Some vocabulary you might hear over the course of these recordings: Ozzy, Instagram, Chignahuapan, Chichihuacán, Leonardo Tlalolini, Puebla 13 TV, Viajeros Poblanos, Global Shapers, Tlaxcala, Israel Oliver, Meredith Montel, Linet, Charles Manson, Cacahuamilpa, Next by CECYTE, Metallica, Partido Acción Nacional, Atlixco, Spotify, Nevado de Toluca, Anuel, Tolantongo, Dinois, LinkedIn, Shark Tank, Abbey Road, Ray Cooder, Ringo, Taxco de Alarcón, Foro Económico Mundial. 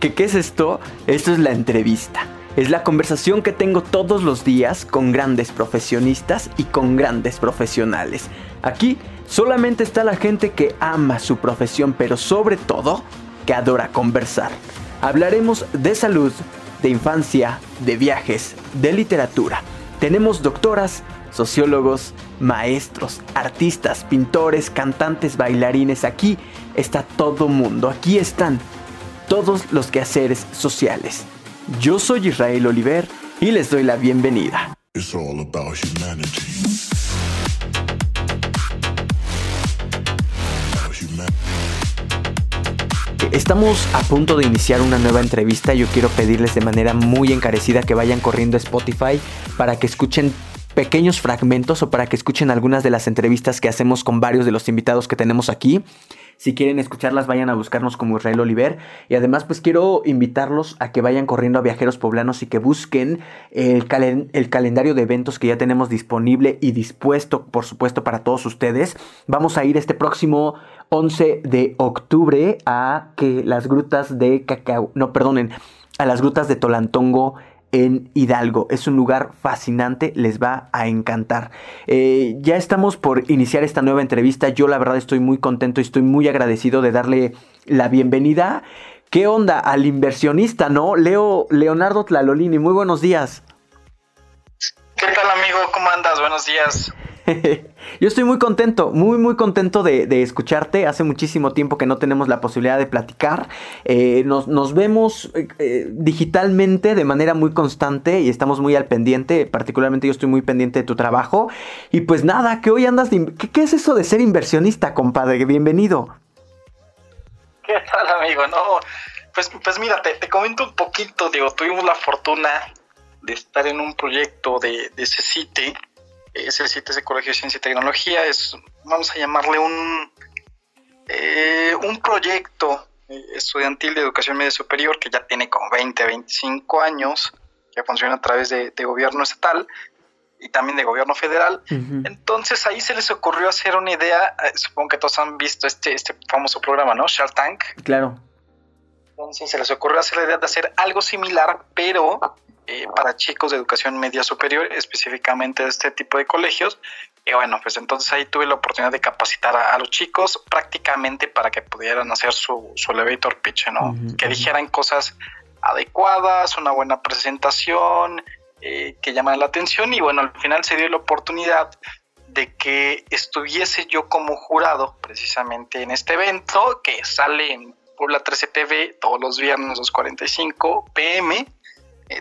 ¿Qué es esto? Esto es la entrevista. Es la conversación que tengo todos los días con grandes profesionistas y con grandes profesionales. Aquí solamente está la gente que ama su profesión, pero sobre todo, que adora conversar. Hablaremos de salud, de infancia, de viajes, de literatura. Tenemos doctoras, sociólogos, maestros, artistas, pintores, cantantes, bailarines. Aquí está todo mundo. Aquí están todos los quehaceres sociales. Yo soy Israel Oliver y les doy la bienvenida. It's all about humanity. Estamos a punto de iniciar una nueva entrevista. Yo quiero pedirles de manera muy encarecida que vayan corriendo a Spotify para que escuchen pequeños fragmentos o para que escuchen algunas de las entrevistas que hacemos con varios de los invitados que tenemos aquí. Si quieren escucharlas, vayan a buscarnos como Israel Oliver. Y además, pues quiero invitarlos a que vayan corriendo a Viajeros Poblanos y que busquen el calendario de eventos que ya tenemos disponible y dispuesto, por supuesto, para todos ustedes. Vamos a ir este próximo 11 de octubre a las grutas de Tolantongo en Hidalgo. Es un lugar fascinante, les va a encantar. Ya estamos por iniciar esta nueva entrevista. Yo la verdad estoy muy contento y estoy muy agradecido de darle la bienvenida. ¿Qué onda? Al inversionista, ¿no? Leonardo Tlalolini, muy buenos días. ¿Qué tal, amigo? ¿Cómo andas? Buenos días. Yo estoy muy contento, muy muy contento de escucharte. Hace muchísimo tiempo que no tenemos la posibilidad de platicar. Nos vemos digitalmente de manera muy constante y estamos muy al pendiente. Particularmente yo estoy muy pendiente de tu trabajo. Y pues nada, que hoy andas ¿Qué es eso de ser inversionista, compadre? Bienvenido. ¿Qué tal, amigo? No, pues mira, te comento un poquito. Digo, tuvimos la fortuna de estar en un proyecto de CECYTE. CECYTE es el Colegio de Ciencia y Tecnología, vamos a llamarle un proyecto estudiantil de educación media superior que ya tiene como 20, 25 años, que funciona a través de gobierno estatal y también de gobierno federal. Uh-huh. Entonces ahí se les ocurrió hacer una idea, supongo que todos han visto este famoso programa, ¿no? Shark Tank. Claro. Entonces se les ocurrió hacer la idea de hacer algo similar, pero para chicos de educación media superior, específicamente de este tipo de colegios. Y bueno, pues entonces ahí tuve la oportunidad de capacitar a los chicos prácticamente para que pudieran hacer su elevator pitch, ¿no? Uh-huh. Que dijeran cosas adecuadas, una buena presentación, que llamara la atención. Y bueno, al final se dio la oportunidad de que estuviese yo como jurado precisamente en este evento que sale en Puebla 13 TV todos los viernes 2:45 p.m.,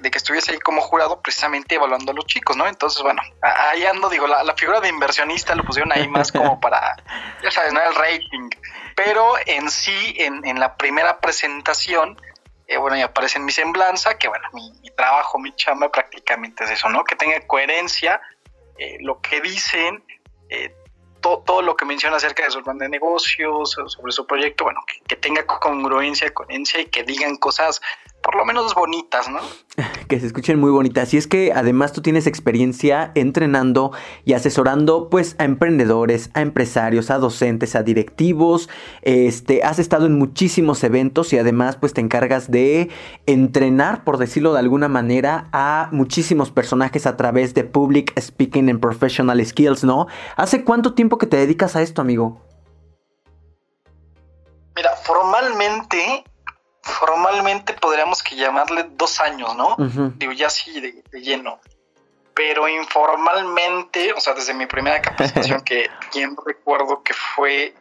de que estuviese ahí como jurado precisamente evaluando a los chicos, ¿no? Entonces, bueno, ahí ando, digo, la figura de inversionista lo pusieron ahí más como para, ya sabes, ¿no? El rating. Pero en sí, en la primera presentación, bueno, y aparece en mi semblanza, que bueno, mi trabajo, mi chamba prácticamente es eso, ¿no? Que tenga coherencia lo que dicen, todo lo que menciona acerca de su plan de negocios, sobre su proyecto, bueno, que tenga congruencia, coherencia y que digan cosas por lo menos bonitas, ¿no? Que se escuchen muy bonitas. Y es que además tú tienes experiencia entrenando y asesorando pues a emprendedores, a empresarios, a docentes, a directivos. Has estado en muchísimos eventos y además pues te encargas de entrenar, por decirlo de alguna manera, a muchísimos personajes a través de Public Speaking and Professional Skills, ¿no? ¿Hace cuánto tiempo que te dedicas a esto, amigo? Mira, formalmente podríamos que llamarle 2 años, ¿no? Uh-huh. Digo, ya sí, de lleno. Pero informalmente, o sea, desde mi primera capacitación, que bien recuerdo que fue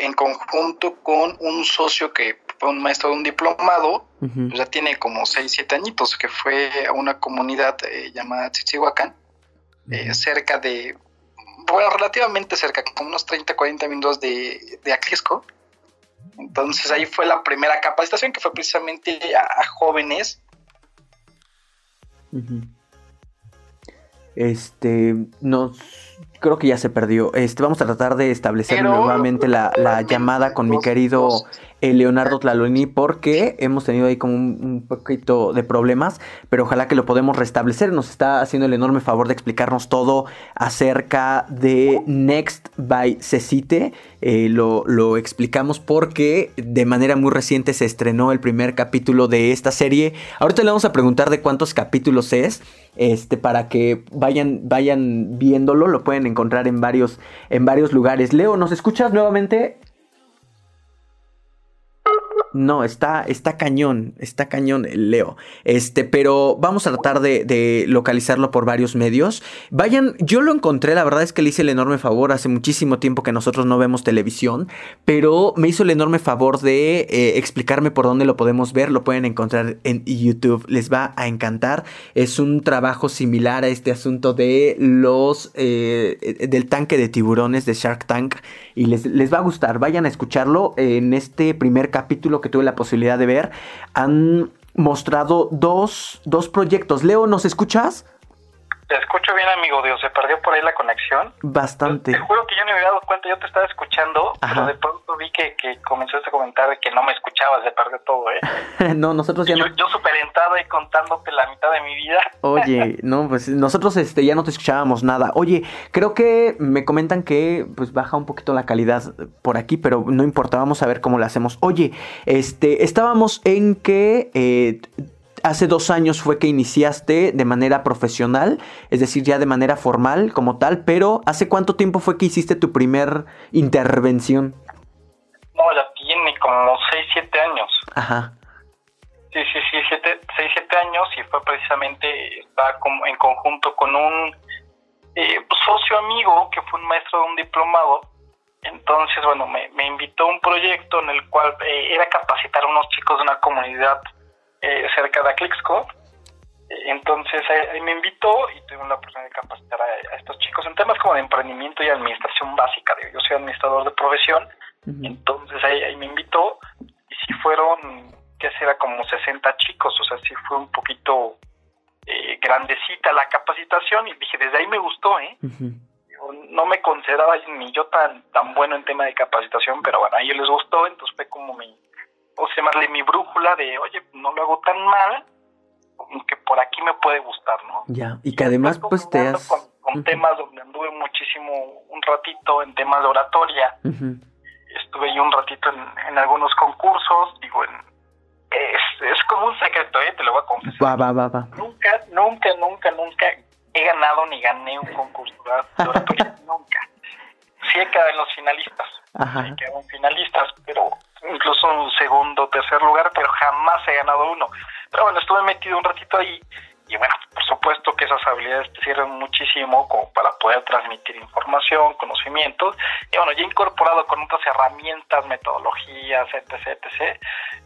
en conjunto con un socio que fue un maestro de un diplomado, uh-huh, pues ya tiene como 6-7 añitos, que fue a una comunidad llamada Chichihuacán, uh-huh, cerca de, bueno, relativamente cerca, como unos 30-40 minutos de Atlixco. Entonces ahí fue la primera capacitación que fue precisamente a jóvenes. Nos creo que ya se perdió. Vamos a tratar de establecer nuevamente la llamada con mi querido Leonardo Tlalolini, porque hemos tenido ahí como un poquito de problemas, pero ojalá que lo podemos restablecer. Nos está haciendo el enorme favor de explicarnos todo acerca de Next by CECYTE. Lo explicamos porque de manera muy reciente se estrenó el primer capítulo de esta serie. Ahorita le vamos a preguntar de cuántos capítulos es, para que vayan viéndolo. Lo pueden encontrar en varios lugares. Leo, ¿nos escuchas nuevamente? No, está cañón, Leo. Pero vamos a tratar de localizarlo por varios medios. Vayan, yo lo encontré, la verdad es que le hice el enorme favor. Hace muchísimo tiempo que nosotros no vemos televisión, pero me hizo el enorme favor de explicarme por dónde lo podemos ver. Lo pueden encontrar en YouTube, les va a encantar. Es un trabajo similar a este asunto de del tanque de tiburones de Shark Tank, y les va a gustar. Vayan a escucharlo. En este primer capítulo que tuve la posibilidad de ver, han mostrado dos proyectos. Leo, ¿nos escuchas? Te escucho bien, amigo. Dios, se perdió por ahí la conexión. Bastante. Te juro que yo no me había dado cuenta, yo te estaba escuchando, ajá, pero de pronto vi que comenzaste a comentar de que no me escuchabas, se perdió todo, ¿eh? No, nosotros ya no. Yo súper entrada y contándote la mitad de mi vida. Oye, no, pues nosotros ya no te escuchábamos nada. Oye, creo que me comentan que pues baja un poquito la calidad por aquí, pero no importa, vamos a ver cómo lo hacemos. Oye, estábamos en que... hace 2 años fue que iniciaste de manera profesional, es decir, ya de manera formal como tal, pero ¿hace cuánto tiempo fue que hiciste tu primer intervención? No, ya tiene como 6, 7 años. Ajá. Sí, 6, 7 años, y fue precisamente, estaba como en conjunto con un socio amigo que fue un maestro de un diplomado. Entonces, bueno, me invitó a un proyecto en el cual era capacitar a unos chicos de una comunidad cerca de Atlixco. Entonces ahí me invitó y tuve la oportunidad de capacitar a estos chicos en temas como de emprendimiento y administración básica. Yo soy administrador de profesión, uh-huh. Entonces ahí me invitó, y sí fueron, ¿qué será? Como 60 chicos, o sea, sí fue un poquito grandecita la capacitación, y dije, desde ahí me gustó, ¿eh? Uh-huh. No me consideraba ni yo tan bueno en tema de capacitación, pero bueno, a ellos les gustó, entonces fue como mi brújula de, oye, no lo hago tan mal, que por aquí me puede gustar, ¿no? Ya, y que además pues te has... Con uh-huh. temas donde anduve muchísimo un ratito en temas de oratoria, uh-huh. Estuve ahí un ratito en algunos concursos, digo, es como un secreto, te lo voy a confesar. Va. Nunca he ganado ni gané un concurso de oratoria, nunca. Sí he quedado en los finalistas, pero... incluso un segundo, tercer lugar, pero jamás he ganado uno. Pero bueno, estuve metido un ratito ahí, y bueno, por supuesto que esas habilidades te sirven muchísimo como para poder transmitir información, conocimientos, y bueno, ya incorporado con otras herramientas, metodologías, etc.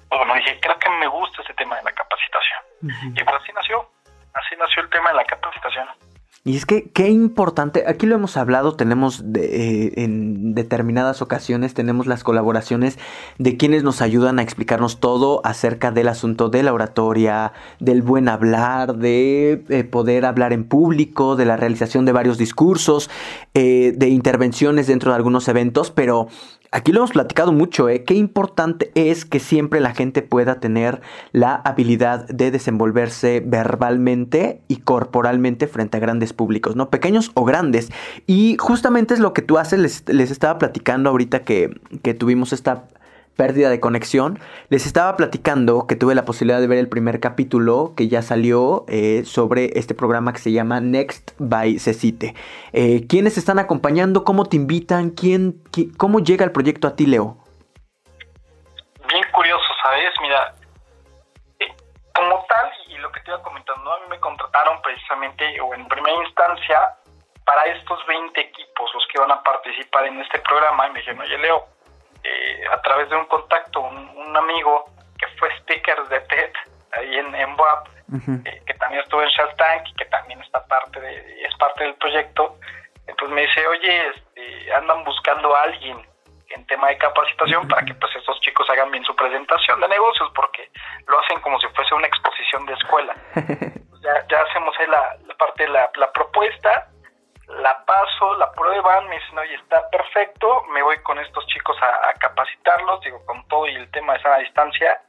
Pues bueno, dije, creo que me gusta ese tema de la capacitación. Uh-huh. Y pues así nació el tema de la capacitación. Y es que qué importante, aquí lo hemos hablado, tenemos en determinadas ocasiones, tenemos las colaboraciones de quienes nos ayudan a explicarnos todo acerca del asunto de la oratoria, del buen hablar, de poder hablar en público, de la realización de varios discursos, de intervenciones dentro de algunos eventos, pero... Aquí lo hemos platicado mucho, Qué importante es que siempre la gente pueda tener la habilidad de desenvolverse verbalmente y corporalmente frente a grandes públicos, ¿no? Pequeños o grandes. Y justamente es lo que tú haces. Les estaba platicando ahorita que tuvimos esta pérdida de conexión. Les estaba platicando que tuve la posibilidad de ver el primer capítulo que ya salió sobre este programa que se llama Next by CECYTE. ¿Quiénes están acompañando? ¿Cómo te invitan? ¿Cómo llega el proyecto a ti, Leo? Bien curioso, ¿sabes? Mira, como tal, y lo que te iba comentando, a mí me contrataron precisamente, o en primera instancia, para estos 20 equipos, los que van a participar en este programa, y me dijeron, oye, Leo, a través de un contacto, un amigo que fue speaker de TED ahí en WAP, uh-huh. Que también estuvo en Shark Tank y que también es parte del proyecto. Entonces me dice, oye, andan buscando a alguien en tema de capacitación, uh-huh. para que pues estos chicos hagan bien su presentación de negocios, porque lo hacen como si fuese una exposición de escuela. Ya hacemos ahí la parte de la propuesta, la paso, la prueban, me dicen, oye, está perfecto, me voy con estos chicos a capacitarlos, digo, con todo y el tema de sana distancia.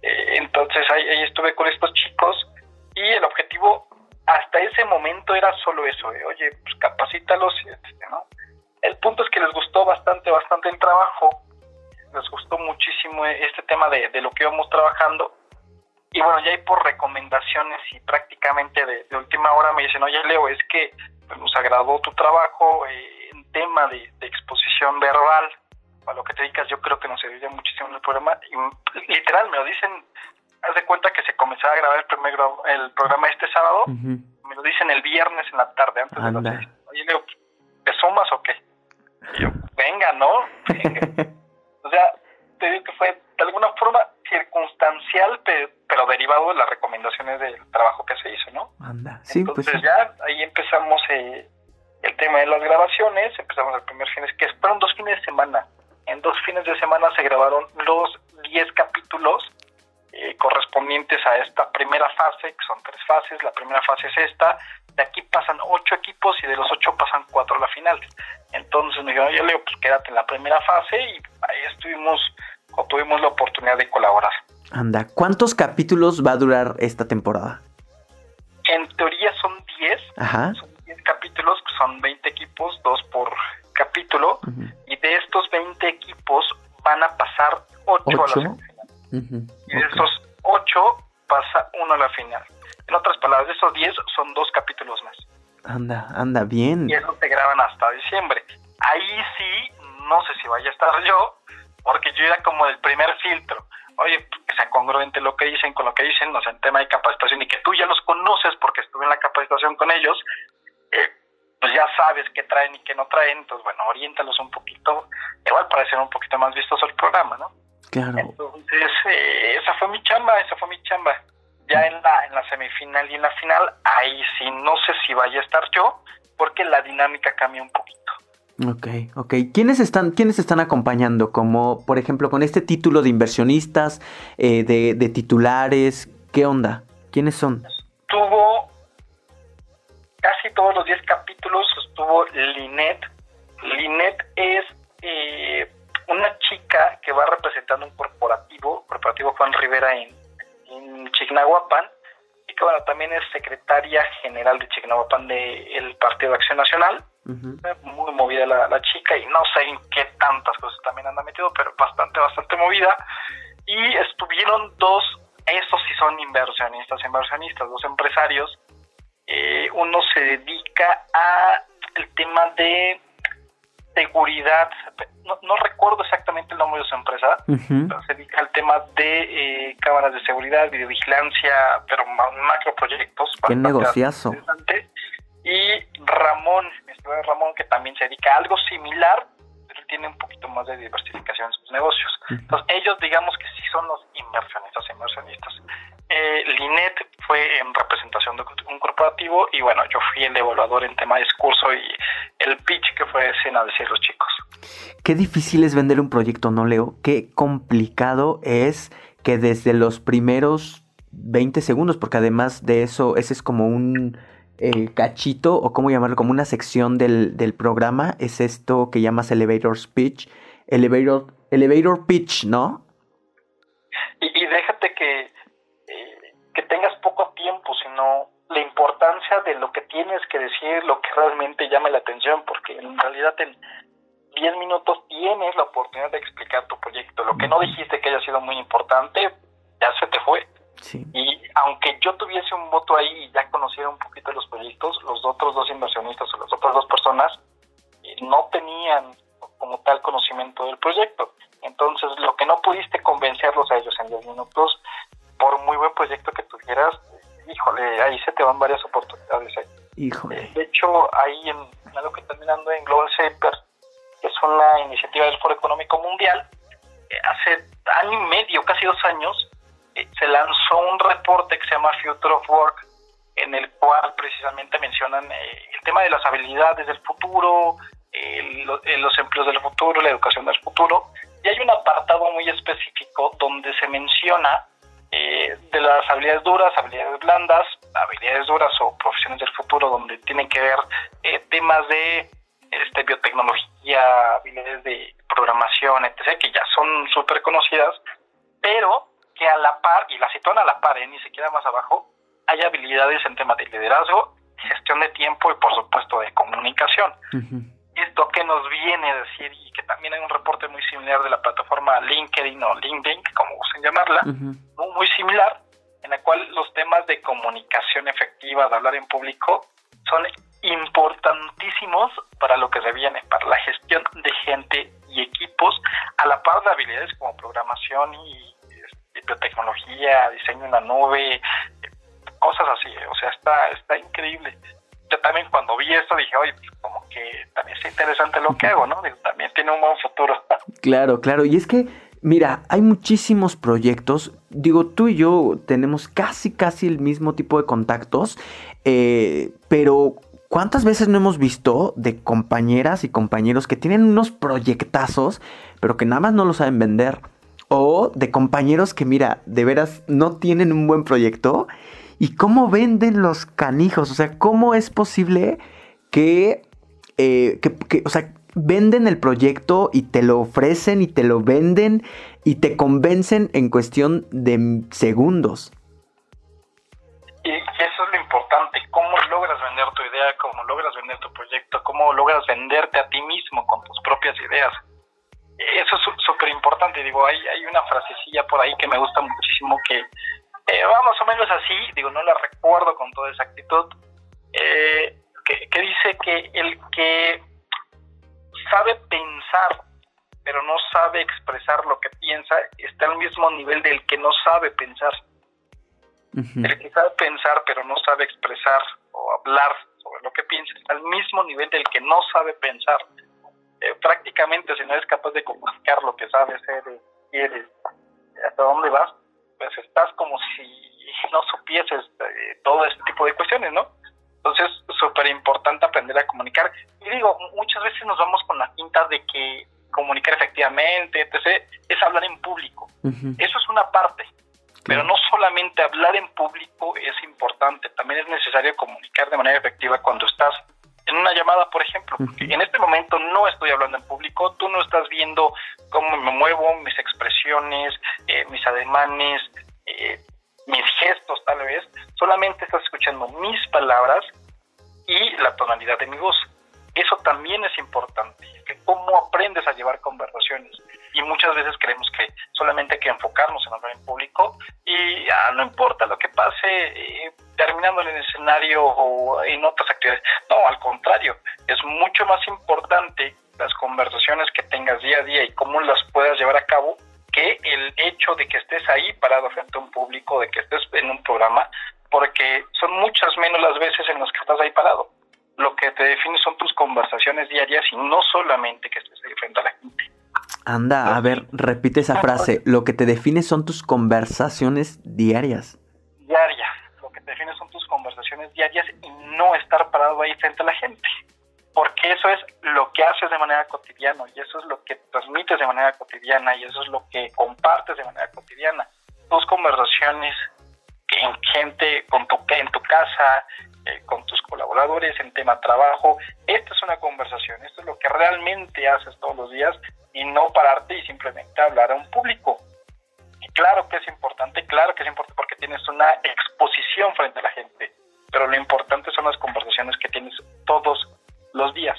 Entonces ahí estuve con estos chicos y el objetivo hasta ese momento era solo eso, oye, pues capacítalos, ¿no? El punto es que les gustó bastante el trabajo, les gustó muchísimo este tema de lo que íbamos trabajando. Y bueno, ya hay por recomendaciones y prácticamente de última hora me dicen, oye, Leo, es que nos agradó tu trabajo en tema de exposición verbal, a lo que te dedicas, yo creo que nos serviría muchísimo en el programa. Y literal, me lo dicen, haz de cuenta que se comenzaba a grabar el programa este sábado, me lo dicen el viernes en la tarde, antes de las 6. Oye, Leo, ¿te sumas o qué? Y yo, venga, ¿no? Venga. O sea, te digo que fue de alguna forma circunstancial, pero derivado de las recomendaciones del trabajo que se hizo, ¿no? Sí, entonces pues, ya ahí empezamos el tema de las grabaciones, empezamos el primer fin, que fueron 2 fines de semana. En 2 fines de semana se grabaron los 10 capítulos correspondientes a esta primera fase, que son 3 fases. La primera fase es esta. De aquí pasan 8 equipos y de los 8 pasan 4 a la final. Entonces me dijeron, yo Leo, pues quédate en la primera fase y ahí estuvimos o tuvimos la oportunidad de colaborar. ¿Cuántos capítulos va a durar esta temporada? En teoría son 10. Ajá. Son 10 capítulos, son 20 equipos, 2 por capítulo. Y de estos 20 equipos van a pasar 8 a la final. Y de esos 8 pasa 1 a la final. En otras palabras, de esos 10 son 2 capítulos más. Anda, bien. Y eso se graban hasta diciembre. Ahí sí, no sé si vaya a estar yo, porque yo era como del primer filtro. Oye, que sea congruente lo que dicen con lo que dicen, o sea, en tema de capacitación, y que tú ya los conoces porque estuve en la capacitación con ellos, pues ya sabes qué traen y qué no traen, entonces, bueno, oriéntalos un poquito, igual para hacer un poquito más vistoso el programa, ¿no? Claro. Entonces, esa fue mi chamba. Ya en la semifinal y en la final, ahí sí, no sé si vaya a estar yo, porque la dinámica cambia un poquito. Ok. ¿Quiénes están acompañando? Como, por ejemplo, con este título de inversionistas, de titulares, ¿qué onda? ¿Quiénes son? Estuvo casi todos los 10 capítulos, estuvo Linet. Linet es una chica que va representando un corporativo Juan Rivera en Chignahuapan, y que bueno, también es secretaria general de Chignahuapan del Partido Acción Nacional. Muy movida la chica, y no sé en qué tantas cosas también anda metido, pero bastante movida. Y estuvieron 2, esos sí son inversionistas, 2 empresarios. Uno se dedica a el tema de seguridad, no recuerdo exactamente el nombre de su empresa, pero se dedica al tema de cámaras de seguridad, videovigilancia, pero macroproyectos. Qué negociazo. Y Ramón, que también se dedica a algo similar, pero tiene un poquito más de diversificación en sus negocios. Entonces, ellos digamos que sí son los inversionistas. Linet fue en representación de un corporativo, y bueno, yo fui el evaluador en tema de discurso y el pitch, que fue escena de decir los chicos. Qué difícil es vender un proyecto, ¿no, Leo? Qué complicado es que desde los primeros 20 segundos, porque además de eso, ese es como un... cachito, o cómo llamarlo, como una sección del programa, es esto que llamas elevator pitch, ¿no? Y déjate que tengas poco tiempo, sino la importancia de lo que tienes que decir, lo que realmente llame la atención, porque en realidad en 10 minutos tienes la oportunidad de explicar tu proyecto. Lo que no dijiste que haya sido muy importante, ya se te fue. Sí. Y aunque yo tuviese un voto ahí y ya conociera un poquito los proyectos, los otros 2 inversionistas o las otras 2 personas no tenían como tal conocimiento del proyecto. Entonces, lo que no pudiste convencerlos a ellos en 10 minutos, por muy buen proyecto que tuvieras, híjole, ahí se te van varias oportunidades. Híjole. De hecho, ahí en algo que también ando en Global Shapers, que es una iniciativa del Foro Económico Mundial, hace año y medio, casi 2 años, se lanzó un reporte que se llama Future of Work, en el cual precisamente mencionan el tema de las habilidades del futuro, los empleos del futuro, la educación del futuro, y hay un apartado muy específico donde se menciona de las habilidades duras, habilidades blandas, habilidades duras o profesiones del futuro, donde tienen que ver temas habilidades de biotecnología, habilidades de programación, etc., que ya son súper conocidas, pero que a la par, y la sitúan a la par, ni siquiera más abajo, hay habilidades en temas de liderazgo, gestión de tiempo y, por supuesto, de comunicación. Uh-huh. Esto que nos viene a decir, y que también hay un reporte muy similar de la plataforma LinkedIn o LinkedIn, como gusten llamarla, uh-huh, muy similar, en la cual los temas de comunicación efectiva, de hablar en público, son importantísimos para lo que se viene, para la gestión de gente y equipos, a la par de habilidades como programación y biotecnología, diseño en la nube, cosas así. O sea, está increíble. Yo también cuando vi esto dije, oye, como que también es interesante lo que hago, ¿no? También tiene un buen futuro. Claro, claro. Y es que, mira, hay muchísimos proyectos. Digo, tú y yo tenemos casi el mismo tipo de contactos, pero ¿cuántas veces no hemos visto de compañeras y compañeros que tienen unos proyectazos, pero que nada más no lo saben vender? O de compañeros que, mira, de veras no tienen un buen proyecto. ¿Y cómo venden los canijos? O sea, ¿cómo es posible que o sea, venden el proyecto y te lo ofrecen y te lo venden y te convencen en cuestión de segundos? Y eso es lo importante, cómo logras vender tu idea, cómo logras vender tu proyecto, cómo logras venderte a ti mismo con tus propias ideas. Eso es súper importante. Digo, hay una frasecilla por ahí que me gusta muchísimo que va más o menos así, digo, no la recuerdo con toda exactitud, que dice que el que sabe pensar pero no sabe expresar lo que piensa está al mismo nivel del que no sabe pensar. Uh-huh. El que sabe pensar pero no sabe expresar o hablar sobre lo que piensa está al mismo nivel del que no sabe pensar. Prácticamente, si no eres capaz de comunicar lo que sabes, eres, quieres, hasta dónde vas, pues estás como si no supieses todo este tipo de cuestiones, ¿no? Entonces, súper importante aprender a comunicar. Y digo, muchas veces nos vamos con las pintas de que comunicar efectivamente, etc., es hablar en público. Uh-huh. Eso es una parte. Pero no solamente hablar en público es importante, también es necesario comunicar de manera efectiva cuando estás en una llamada, por ejemplo. Porque en este momento no estoy hablando en público, tú no estás viendo cómo me muevo, mis expresiones, mis ademanes, mis gestos tal vez, solamente estás escuchando mis palabras y la tonalidad de mi voz. Eso también es importante, que cómo aprendes a llevar conversaciones. Y muchas veces creemos que solamente hay que enfocarnos en hablar en público y no importa lo que pase terminando en el escenario o en otras actividades. No, al contrario, es mucho más importante las conversaciones que tengas día a día y cómo las puedas llevar a cabo que el hecho de que estés ahí parado frente a un público, de que estés en un programa, porque son muchas menos las veces en las que estás ahí parado. Lo que te define son tus conversaciones diarias y no solamente que estés ahí frente a la gente. Anda, a ver, repite esa frase. Lo que te define son tus conversaciones diarias. Diarias. Lo que te define son tus conversaciones diarias y no estar parado ahí frente a la gente. Porque eso es lo que haces de manera cotidiana y eso es lo que transmites de manera cotidiana y eso es lo que compartes de manera cotidiana. Tus conversaciones en gente, en tu casa, con tus colaboradores, en tema trabajo. Esta es una conversación, esto es lo que realmente haces todos los días y no pararte y simplemente hablar a un público. Y claro que es importante porque tienes una exposición frente a la gente, pero lo importante son las conversaciones que tienes todos los días.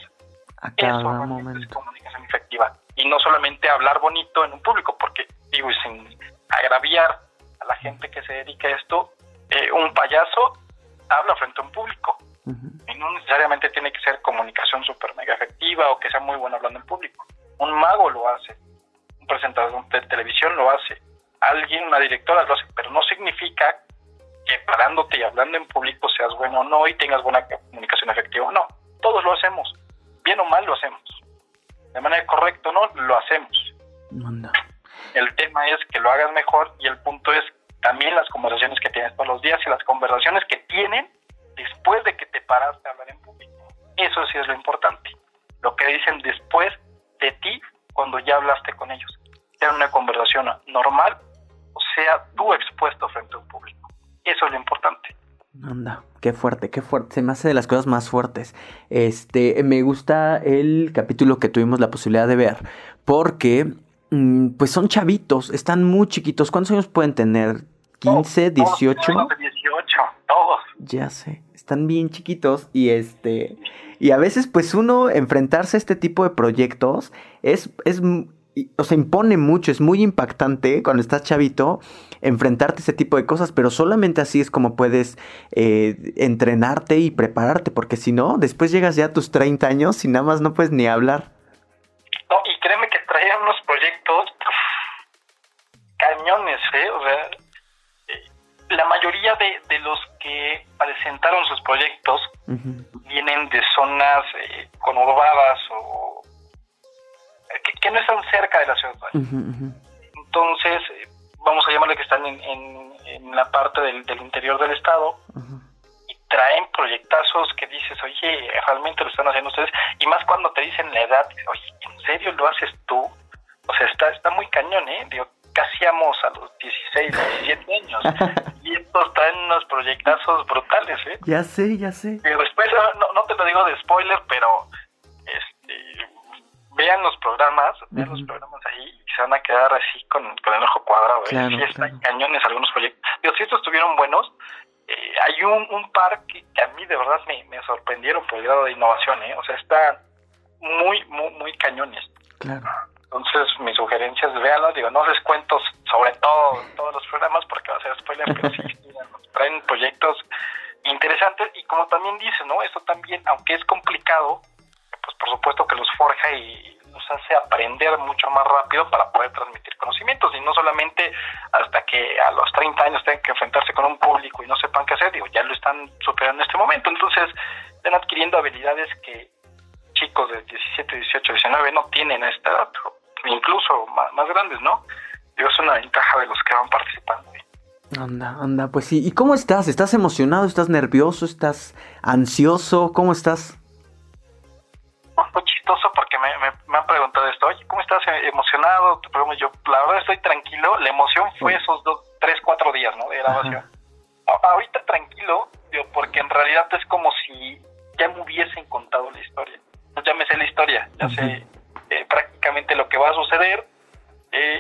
A cada eso momento. Es comunicación efectiva. Y no solamente hablar bonito en un público, porque digo, y sin agraviar a la gente que se dedica a esto, un payaso habla frente a un público. Uh-huh. Y no necesariamente tiene que ser comunicación súper mega efectiva o que sea muy bueno hablando en público. Un mago lo hace, un presentador de televisión lo hace, alguien, una directora lo hace, pero no significa que parándote y hablando en público seas bueno o no y tengas buena comunicación efectiva o no. Todos lo hacemos, bien o mal lo hacemos, de manera correcta o no, lo hacemos. No. El tema es que lo hagas mejor y el punto es también las conversaciones que tienes todos los días y las conversaciones que tienen después de que te paraste a hablar en público. Eso sí es lo importante, lo que dicen después de ti cuando ya hablaste con ellos, sea una conversación normal o sea tú expuesto frente a un público. Eso es lo importante. Anda, qué fuerte, qué fuerte. Se me hace de las cosas más fuertes. Me gusta el capítulo que tuvimos la posibilidad de ver, porque pues son chavitos, están muy chiquitos. ¿Cuántos años pueden tener? ¿15, 18? 18, todos. Ya sé, están bien chiquitos y y a veces pues uno enfrentarse a este tipo de proyectos es o sea, impone mucho, es muy impactante cuando estás chavito enfrentarte a ese tipo de cosas, pero solamente así es como puedes entrenarte y prepararte, porque si no, después llegas ya a tus 30 años y nada más no puedes ni hablar. No, y créeme que traían unos proyectos cañones, o sea, la mayoría de los que presentaron sus proyectos vienen de zonas conurbadas o que no están cerca de la ciudad. Entonces, vamos a llamarle que están en la parte del interior del estado, y traen proyectazos que dices, oye, realmente lo están haciendo ustedes, y más cuando te dicen la edad, oye, ¿en serio lo haces tú? O sea, está muy cañón, digo, ¿qué hacíamos a los 16, 17 años? Y estos traen unos proyectazos brutales, Ya sé. Pero después, no te lo digo de spoiler, pero vean los programas ahí y se van a quedar así con el ojo cuadrado. Claro, sí, están cañones algunos proyectos. Digo, si estos estuvieron buenos, hay un par que a mí de verdad me sorprendieron por el grado de innovación, o sea, están muy, muy, muy cañones. Claro. Entonces, mis sugerencias, véanlos. Digo, no les cuento sobre todo todos los programas porque va a ser spoiler, pero sí, traen proyectos interesantes y como también dicen, ¿no? Esto también, aunque es complicado, pues por supuesto que los forja y nos hace aprender mucho más rápido para poder transmitir conocimientos, y no solamente hasta que a los 30 años tengan que enfrentarse con un público y no sepan qué hacer, digo, ya lo están superando en este momento, entonces están adquiriendo habilidades que chicos de 17, 18, 19 no tienen a esta edad, incluso más grandes, ¿no? Digo, es una ventaja de los que van participando. Anda, pues sí. ¿Y cómo estás? ¿Estás emocionado? ¿Estás nervioso? ¿Estás ansioso? ¿Cómo estás? Fue chistoso porque me han preguntado esto, oye, ¿cómo estás emocionado? Yo, la verdad, estoy tranquilo. La emoción fue esos 3-4 días, ¿no? De grabación. Ahorita tranquilo, digo, porque en realidad es como si ya me hubiesen contado la historia. Ya me sé la historia, ya sé prácticamente lo que va a suceder.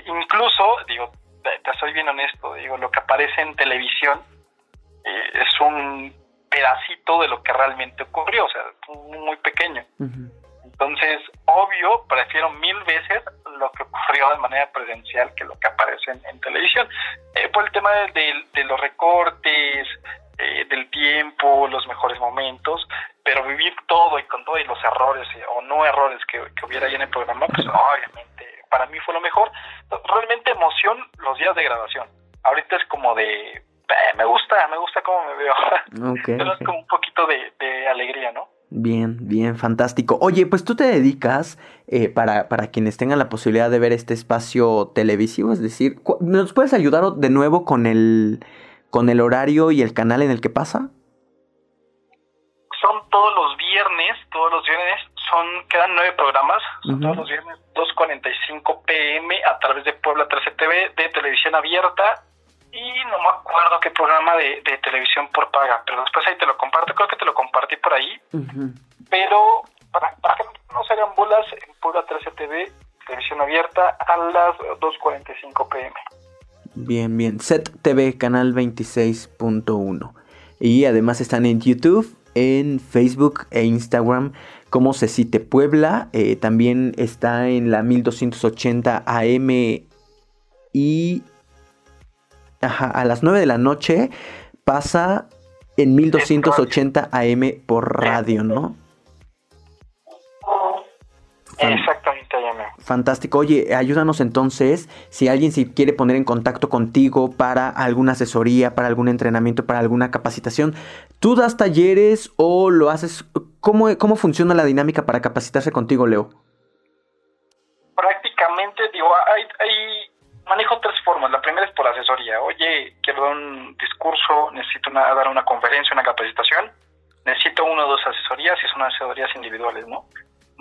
Incluso, digo, te soy bien honesto, digo, lo que aparece en televisión es un pedacito de lo que realmente ocurrió, o sea, muy pequeño. Entonces, obvio, prefiero 1000 veces lo que ocurrió de manera presencial que lo que aparece en televisión. Por el tema de los recortes, del tiempo, los mejores momentos, pero vivir todo y con todo y los errores o no errores que hubiera ahí en el programa, pues obviamente para mí fue lo mejor. Realmente emoción los días de grabación. Ahorita es como de, me gusta cómo me veo. Okay, pero es como un poquito de alegría, ¿no? Bien, fantástico. Oye, pues tú te dedicas, para quienes tengan la posibilidad de ver este espacio televisivo, es decir, ¿nos puedes ayudar de nuevo con el horario y el canal en el que pasa? Son todos los viernes, quedan 9 programas, son todos los viernes 2:45 p.m. a través de Puebla 13 TV, de televisión abierta, y no me acuerdo qué programa de televisión por paga, pero después ahí te lo comparto, creo que te lo compartí por ahí, pero para que no se hagan bolas, en Puebla 13 TV, televisión abierta, a las 2:45 p.m. Bien, Set TV, canal 26.1, y además están en YouTube, en Facebook e Instagram como CECYTE Puebla, también está en la 1280 AM y a las 9 de la noche pasa en 1280 AM por radio, ¿no? Exactamente, fantástico. Oye, ayúdanos entonces, si alguien se quiere poner en contacto contigo para alguna asesoría, para algún entrenamiento, para alguna capacitación, ¿tú das talleres o lo haces? ¿Cómo funciona la dinámica para capacitarse contigo, Leo? Prácticamente, digo, manejo 3 formas. La primera es por asesoría. Oye, quiero dar un discurso, necesito dar una conferencia, una capacitación, necesito 1 o 2 asesorías, y son asesorías individuales, ¿no?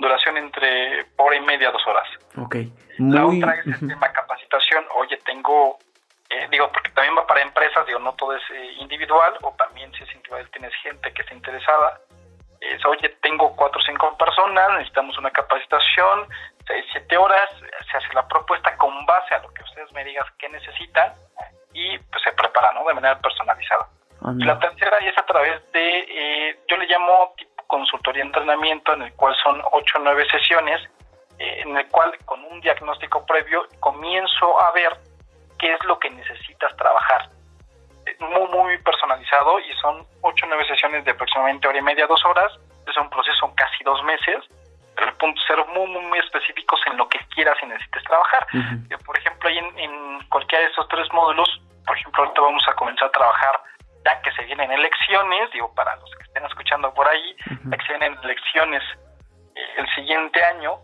Duración entre hora y media a 2 horas. Okay. La otra es el tema capacitación. Oye, tengo, porque también va para empresas, digo, no todo es individual, o también si es festival tienes gente que está interesada, es, oye, tengo 4 o 5 personas, necesitamos una capacitación, 6-7 horas, se hace la propuesta con base a lo que ustedes me digan que necesitan y pues se prepara, ¿no?, de manera personalizada. Anda. La tercera es a través de, yo le llamo tipo consultoría de entrenamiento, en el cual son 8 o 9 sesiones, en el cual con un diagnóstico previo comienzo a ver qué es lo que necesitas trabajar. Muy, muy personalizado, y son 8 o 9 sesiones de aproximadamente hora y media, 2 horas. Es un proceso casi 2 meses, pero el punto cero, muy, muy, muy específicos en lo que quieras y necesites trabajar. Uh-huh. Por ejemplo, ahí en cualquiera de estos 3 módulos, por ejemplo, ahorita vamos a comenzar a trabajar, ya que se vienen elecciones, digo, para los que estén escuchando por ahí, uh-huh, ya que se vienen elecciones el siguiente año,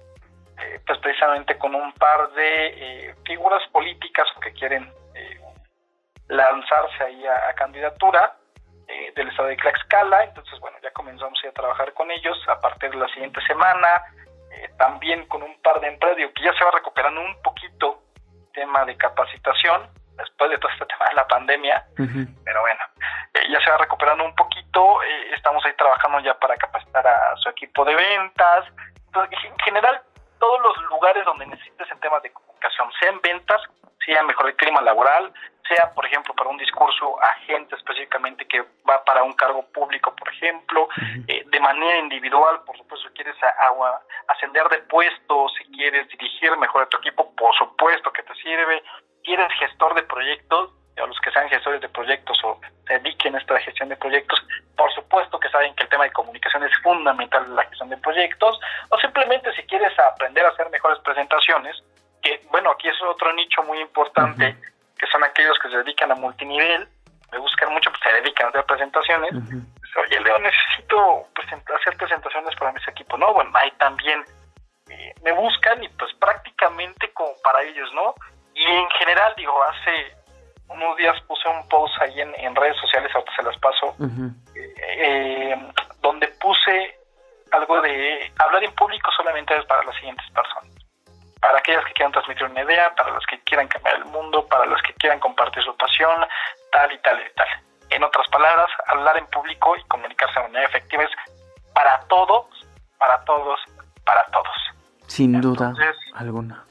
pues precisamente con un par de figuras políticas que quieren lanzarse ahí a candidatura del estado de Tlaxcala. Entonces, bueno, ya comenzamos a trabajar con ellos a partir de la siguiente semana, también con un par de empresas, digo, que ya se va recuperando un poquito el tema de capacitación después de todo este tema de la pandemia, uh-huh, pero bueno, ya se va recuperando un poquito, estamos ahí trabajando ya para capacitar a su equipo de ventas. Entonces, en general, todos los lugares donde necesites en temas de comunicación, sea en ventas, sea mejorar el clima laboral, sea, por ejemplo, para un discurso a gente específicamente que va para un cargo público, por ejemplo, uh-huh, de manera individual, por supuesto, si quieres ascender de puesto, si quieres dirigir mejor a tu equipo, por supuesto que te sirve, si eres gestor de proyectos, o los que sean gestores de proyectos o se dediquen a esta gestión de proyectos, por supuesto que saben que el tema de comunicación es fundamental en la gestión de proyectos, o simplemente si quieres aprender a hacer mejores presentaciones, que, bueno, aquí es otro nicho muy importante, uh-huh, que son aquellos que se dedican a multinivel, me buscan mucho, pues se dedican a hacer presentaciones. Uh-huh. Pues, oye, Leo, necesito hacer presentaciones para mis equipos. No, bueno, ahí también me buscan y pues prácticamente como para ellos, ¿no? Y en general, digo, hace unos días puse un post ahí en redes sociales, ahorita se las paso, uh-huh, donde puse algo de hablar en público solamente es para las siguientes personas. Para aquellas que quieran transmitir una idea, para los que quieran cambiar el mundo, para los que quieran compartir su pasión, tal y tal y tal. En otras palabras, hablar en público y comunicarse de manera efectiva es para todos, para todos, para todos. Sin Entonces, duda alguna.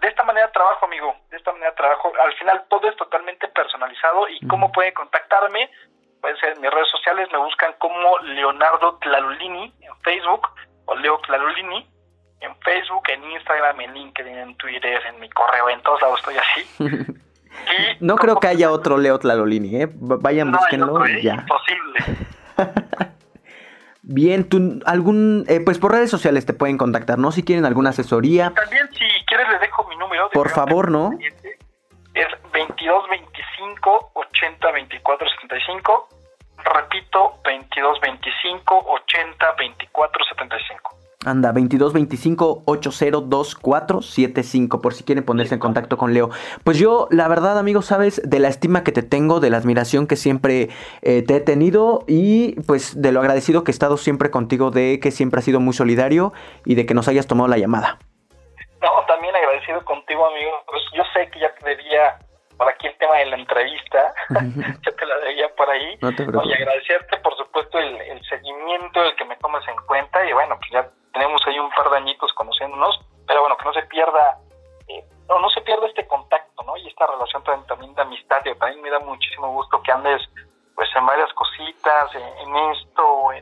De esta manera trabajo, amigo, de esta manera trabajo. Al final todo es totalmente personalizado. ¿Y cómo pueden contactarme? Pueden ser en mis redes sociales, me buscan como Leonardo Tlalolini en Facebook, o Leo Tlalolini en Facebook, en Instagram, en LinkedIn, en Twitter, en mi correo, en todos lados estoy así. Y no creo que haya otro Leo Tlalolini, ¿eh? Vayan, no, búsquenlo y ya. Imposible. Bien, tú, pues por redes sociales te pueden contactar, ¿no? Si quieren alguna asesoría. También, si quieres, les dejo mi número. Por favor, ¿no? Es 2225 80 24 75. Repito, 2225 80 24 75. Anda, 2225 802475, por si quieren ponerse en contacto con Leo. Pues yo, la verdad, amigo, sabes de la estima que te tengo, de la admiración que siempre te he tenido, y pues de lo agradecido que he estado siempre contigo, de que siempre has sido muy solidario y de que nos hayas tomado la llamada. No, también agradecido contigo, amigo. Pues yo sé que ya te debía por aquí el tema de la entrevista, ya te la debía por ahí. No te preocupes. Oye, agradecerte, por supuesto, el seguimiento, el que me tomas en cuenta, y bueno, pues ya tenemos ahí un par de añitos conociéndonos, pero bueno, que no se pierda, no se pierda este contacto, ¿no? Y esta relación también de amistad. Y también me da muchísimo gusto que andes, pues, en varias cositas, en esto,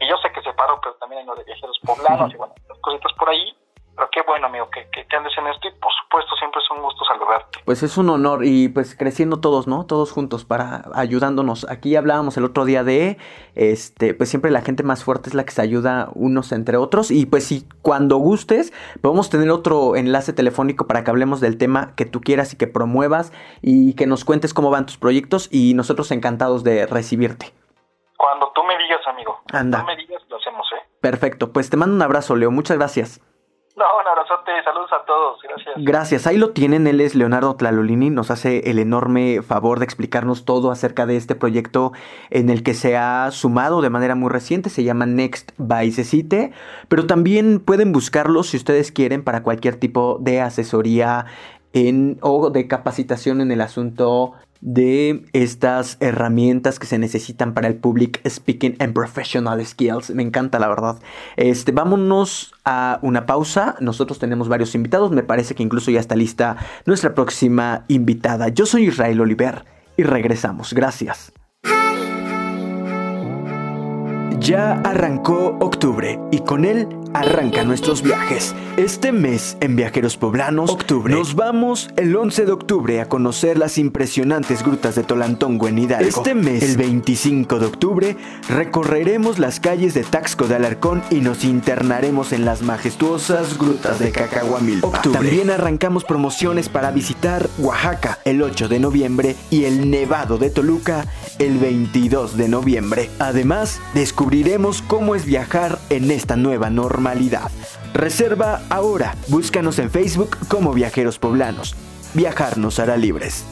y yo sé que separo, pero también en lo de Viajeros Poblanos, y bueno, las cositas por ahí. Pero qué bueno, amigo, que andes en esto, y por supuesto siempre es un gusto saludarte. Pues es un honor, y pues creciendo todos, ¿no? Todos juntos, para ayudándonos. Aquí hablábamos el otro día de, pues siempre la gente más fuerte es la que se ayuda unos entre otros, y pues si cuando gustes, podemos tener otro enlace telefónico para que hablemos del tema que tú quieras y que promuevas, y que nos cuentes cómo van tus proyectos, y nosotros encantados de recibirte. Cuando tú me digas, amigo. Anda. Cuando tú me digas, lo hacemos, ¿eh? Perfecto, pues te mando un abrazo, Leo, muchas gracias. No, un abrazote, saludos a todos, gracias. Gracias, ahí lo tienen, él es Leonardo Tlalolini, nos hace el enorme favor de explicarnos todo acerca de este proyecto en el que se ha sumado de manera muy reciente, se llama Next by CECYTE, pero también pueden buscarlo si ustedes quieren para cualquier tipo de asesoría o de capacitación en el asunto de estas herramientas que se necesitan para el public speaking and professional skills. Me encanta, la verdad. Vámonos a una pausa. Nosotros tenemos varios invitados. Me parece que incluso ya está lista nuestra próxima invitada. Yo soy Israel Oliver y regresamos. Gracias. Ya arrancó octubre y con él arranca nuestros viajes. Este mes en Viajeros Poblanos, octubre, nos vamos el 11 de octubre a conocer las impresionantes grutas de Tolantongo en Hidalgo. Este mes, el 25 de octubre, recorreremos las calles de Taxco de Alarcón y nos internaremos en las majestuosas grutas de Cacahuamilpa. Octubre. También arrancamos promociones para visitar Oaxaca el 8 de noviembre y el Nevado de Toluca el 22 de noviembre. Además, descubriremos cómo es viajar en esta nueva normalidad. Reserva ahora. Búscanos en Facebook como Viajeros Poblanos. Viajar nos hará libres.